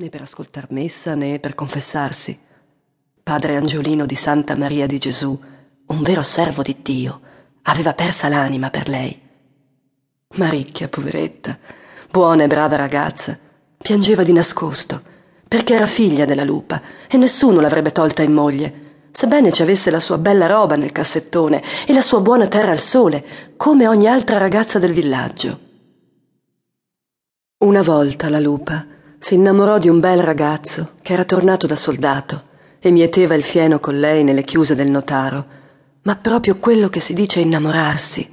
né per ascoltar messa né per confessarsi. Padre Angiolino di Santa Maria di Gesù, un vero servo di Dio, aveva persa l'anima per lei. Maricchia, poveretta, buona e brava ragazza, piangeva di nascosto, perché era figlia della Lupa e nessuno l'avrebbe tolta in moglie, sebbene ci avesse la sua bella roba nel cassettone e la sua buona terra al sole, come ogni altra ragazza del villaggio. Una volta la Lupa si innamorò di un bel ragazzo che era tornato da soldato e mieteva il fieno con lei nelle chiuse del notaro, ma proprio quello che si dice innamorarsi,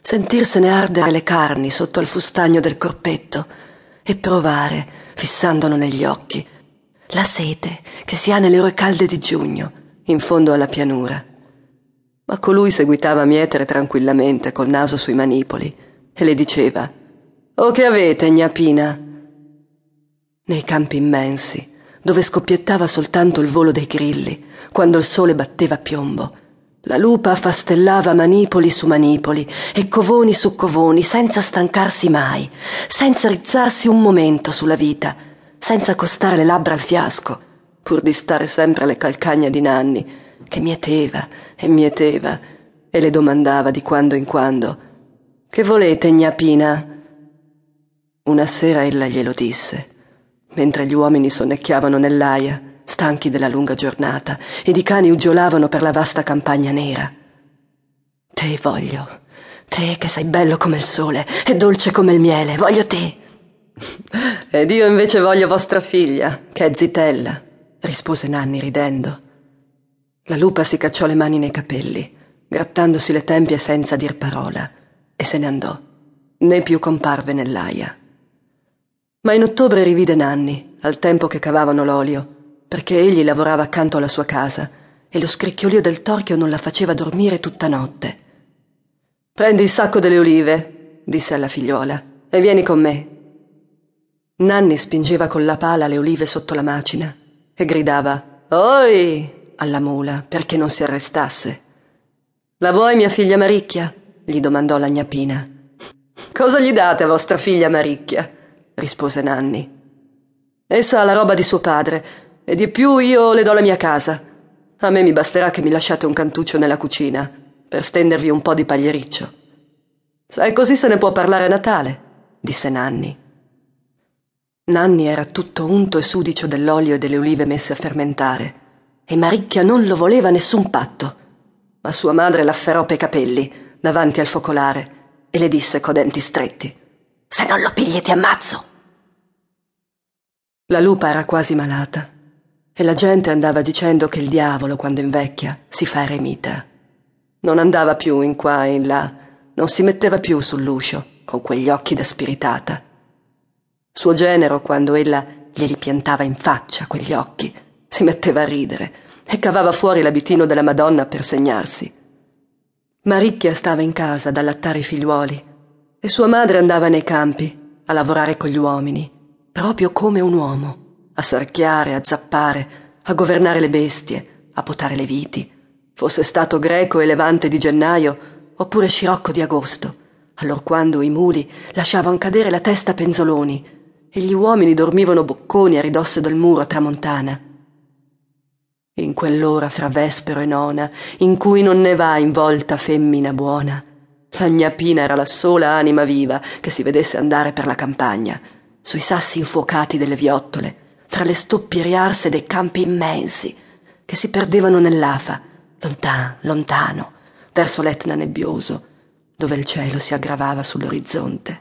sentirsene ardere le carni sotto al fustagno del corpetto e provare, fissandolo negli occhi, la sete che si ha nelle ore calde di giugno, in fondo alla pianura. Ma colui seguitava a mietere tranquillamente col naso sui manipoli e le diceva: «O che avete, gnà Pina?» Nei campi immensi, dove scoppiettava soltanto il volo dei grilli, quando il sole batteva piombo, la Lupa affastellava manipoli su manipoli e covoni su covoni, senza stancarsi mai, senza rizzarsi un momento sulla vita, senza accostare le labbra al fiasco, pur di stare sempre alle calcagna di Nanni, che mieteva e le domandava di quando in quando: «Che volete, gnà Pina?» Una sera ella glielo disse, mentre gli uomini sonnecchiavano nell'aia, stanchi della lunga giornata, ed i cani uggiolavano per la vasta campagna nera. «Te voglio, te che sei bello come il sole e dolce come il miele, voglio te!» «Ed io invece voglio vostra figlia, che è zitella», rispose Nanni ridendo. La Lupa si cacciò le mani nei capelli, grattandosi le tempie senza dir parola, e se ne andò, né più comparve nell'aia. Ma in ottobre rivide Nanni, al tempo che cavavano l'olio, perché egli lavorava accanto alla sua casa e lo scricchiolio del torchio non la faceva dormire tutta notte. «Prendi il sacco delle olive», disse alla figliuola, «e vieni con me». Nanni spingeva con la pala le olive sotto la macina e gridava «Oi!» alla mula perché non si arrestasse. «La vuoi mia figlia Maricchia?» gli domandò la gnà Pina. «Cosa gli date a vostra figlia Maricchia?» rispose Nanni. «Essa ha la roba di suo padre e di più io le do la mia casa. A me mi basterà che mi lasciate un cantuccio nella cucina per stendervi un po' di pagliericcio». «Sai, così se ne può parlare a Natale», disse Nanni. Nanni era tutto unto e sudicio dell'olio e delle olive messe a fermentare, e Maricchia non lo voleva nessun patto, ma sua madre l'afferrò pei capelli davanti al focolare e le disse coi denti stretti: «Se non lo pigli ti ammazzo!» La Lupa era quasi malata, e la gente andava dicendo che il diavolo, quando invecchia, si fa eremita. Non andava più in qua e in là, non si metteva più sull'uscio con quegli occhi da spiritata. Suo genero, quando ella glieli piantava in faccia quegli occhi, si metteva a ridere e cavava fuori l'abitino della Madonna per segnarsi. Maricchia stava in casa ad allattare i figliuoli e sua madre andava nei campi a lavorare con gli uomini, proprio come un uomo, a sarchiare, a zappare, a governare le bestie, a potare le viti, fosse stato greco e levante di gennaio oppure scirocco di agosto, allorquando i muli lasciavan cadere la testa penzoloni e gli uomini dormivano bocconi a ridosso del muro a tramontana. In quell'ora fra vespero e nona, in cui non ne va involta femmina buona, la gnà Pina era la sola anima viva che si vedesse andare per la campagna, sui sassi infuocati delle viottole, fra le stoppie riarse dei campi immensi che si perdevano nell'afa, lontano, verso l'Etna nebbioso, dove il cielo si aggravava sull'orizzonte.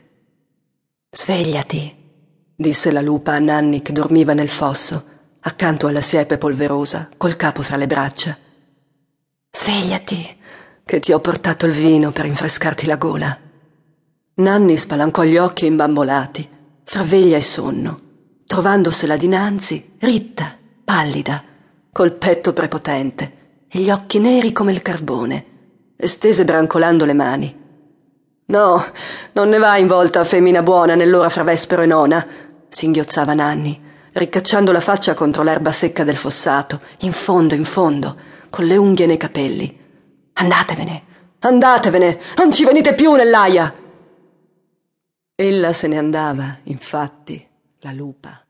«Svegliati», disse la Lupa a Nanni, che dormiva nel fosso, accanto alla siepe polverosa, col capo fra le braccia. «Svegliati, che ti ho portato il vino per rinfrescarti la gola». Nanni spalancò gli occhi imbambolati, fra veglia e sonno, trovandosela dinanzi, ritta, pallida, col petto prepotente e gli occhi neri come il carbone, estese brancolando le mani. «No, non ne va involta femmina buona nell'ora fra vespero e nona», singhiozzava Nanni, ricacciando la faccia contro l'erba secca del fossato, in fondo, con le unghie nei capelli. «Andatevene, non ci venite più nell'aia!» Ella se ne andava, infatti, la Lupa.